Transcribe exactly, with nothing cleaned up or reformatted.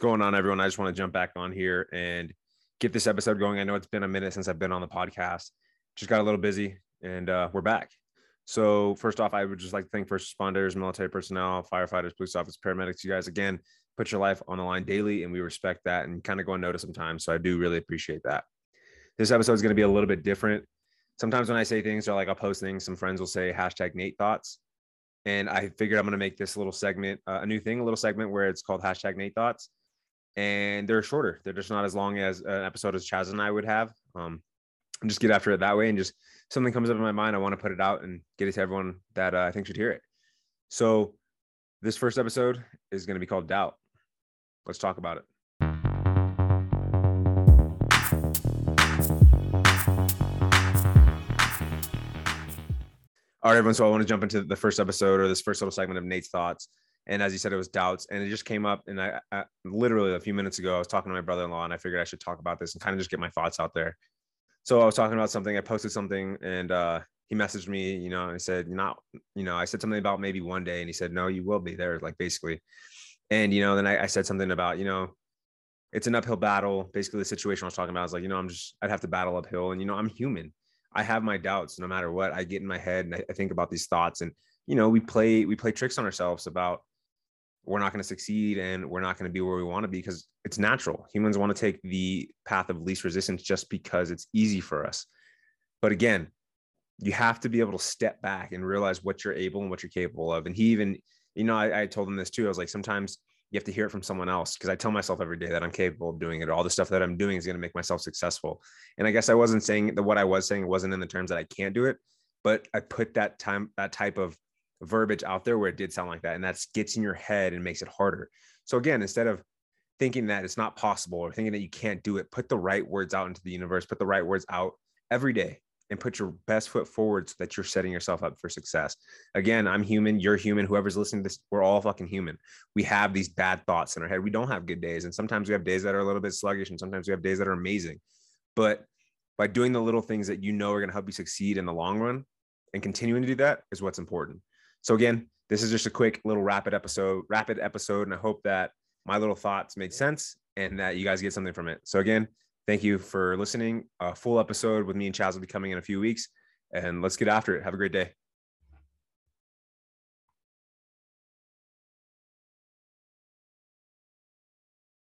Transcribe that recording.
going on, everyone? I just want to jump back on here and get this episode going. I know it's been a minute since I've been on the podcast. Just got a little busy, and uh, we're back. So first off, I would just like to thank first responders, military personnel, firefighters, police officers, paramedics. You guys, again, put your life on the line daily, and we respect that and kind of go unnoticed sometimes. So I do really appreciate that. This episode is going to be a little bit different. Sometimes when I say things, or like I'll post things, some friends will say hashtag Nate Thoughts. And I figured I'm going to make this little segment, uh, a new thing, a little segment where it's called hashtag Nate Thoughts. And they're shorter. They're just not as long as an episode as Chaz and I would have. Um, and just get after it that way. And just something comes up in my mind, I want to put it out and get it to everyone that uh, I think should hear it. So this first episode is going to be called Doubt. Let's talk about it. All right, everyone. So I want to jump into the first episode, or this first little segment of Nate's Thoughts. And as you said, it was doubts. And it just came up. And I, I literally a few minutes ago, I was talking to my brother-in-law, and I figured I should talk about this and kind of just get my thoughts out there. So I was talking about something. I posted something, and uh, he messaged me, you know, and I said, not, you know, I said something about maybe one day. And he said, no, you will be there, like basically. And, you know, then I, I said something about, you know, it's an uphill battle. Basically, the situation I was talking about, I was like, you know, I'm just, I'd have to battle uphill. And, you know, I'm human. I have my doubts no matter what. I get in my head and I think about these thoughts, and, you know, we play, we play tricks on ourselves about we're not going to succeed and we're not going to be where we want to be, because it's natural. Humans want to take the path of least resistance just because it's easy for us. But again, you have to be able to step back and realize what you're able and what you're capable of. And he even, you know, I, I told him this too. I was like, sometimes you have to hear it from someone else, because I tell myself every day that I'm capable of doing it. All the stuff that I'm doing is going to make myself successful. And I guess I wasn't saying that what I was saying wasn't in the terms that I can't do it, but I put that time, that type of verbiage out there where it did sound like that. And that gets in your head and makes it harder. So again, instead of thinking that it's not possible or thinking that you can't do it, put the right words out into the universe, put the right words out every day, and put your best foot forward so that you're setting yourself up for success. Again, I'm human. You're human. Whoever's listening to this, we're all fucking human. We have these bad thoughts in our head. We don't have good days. And sometimes we have days that are a little bit sluggish, and sometimes we have days that are amazing. But by doing the little things that you know are going to help you succeed in the long run and continuing to do that is what's important. So again, this is just a quick little rapid episode, rapid episode. And I hope that my little thoughts made sense and that you guys get something from it. So again, thank you for listening. A full episode with me and Chaz will be coming in a few weeks, and let's get after it. Have a great day.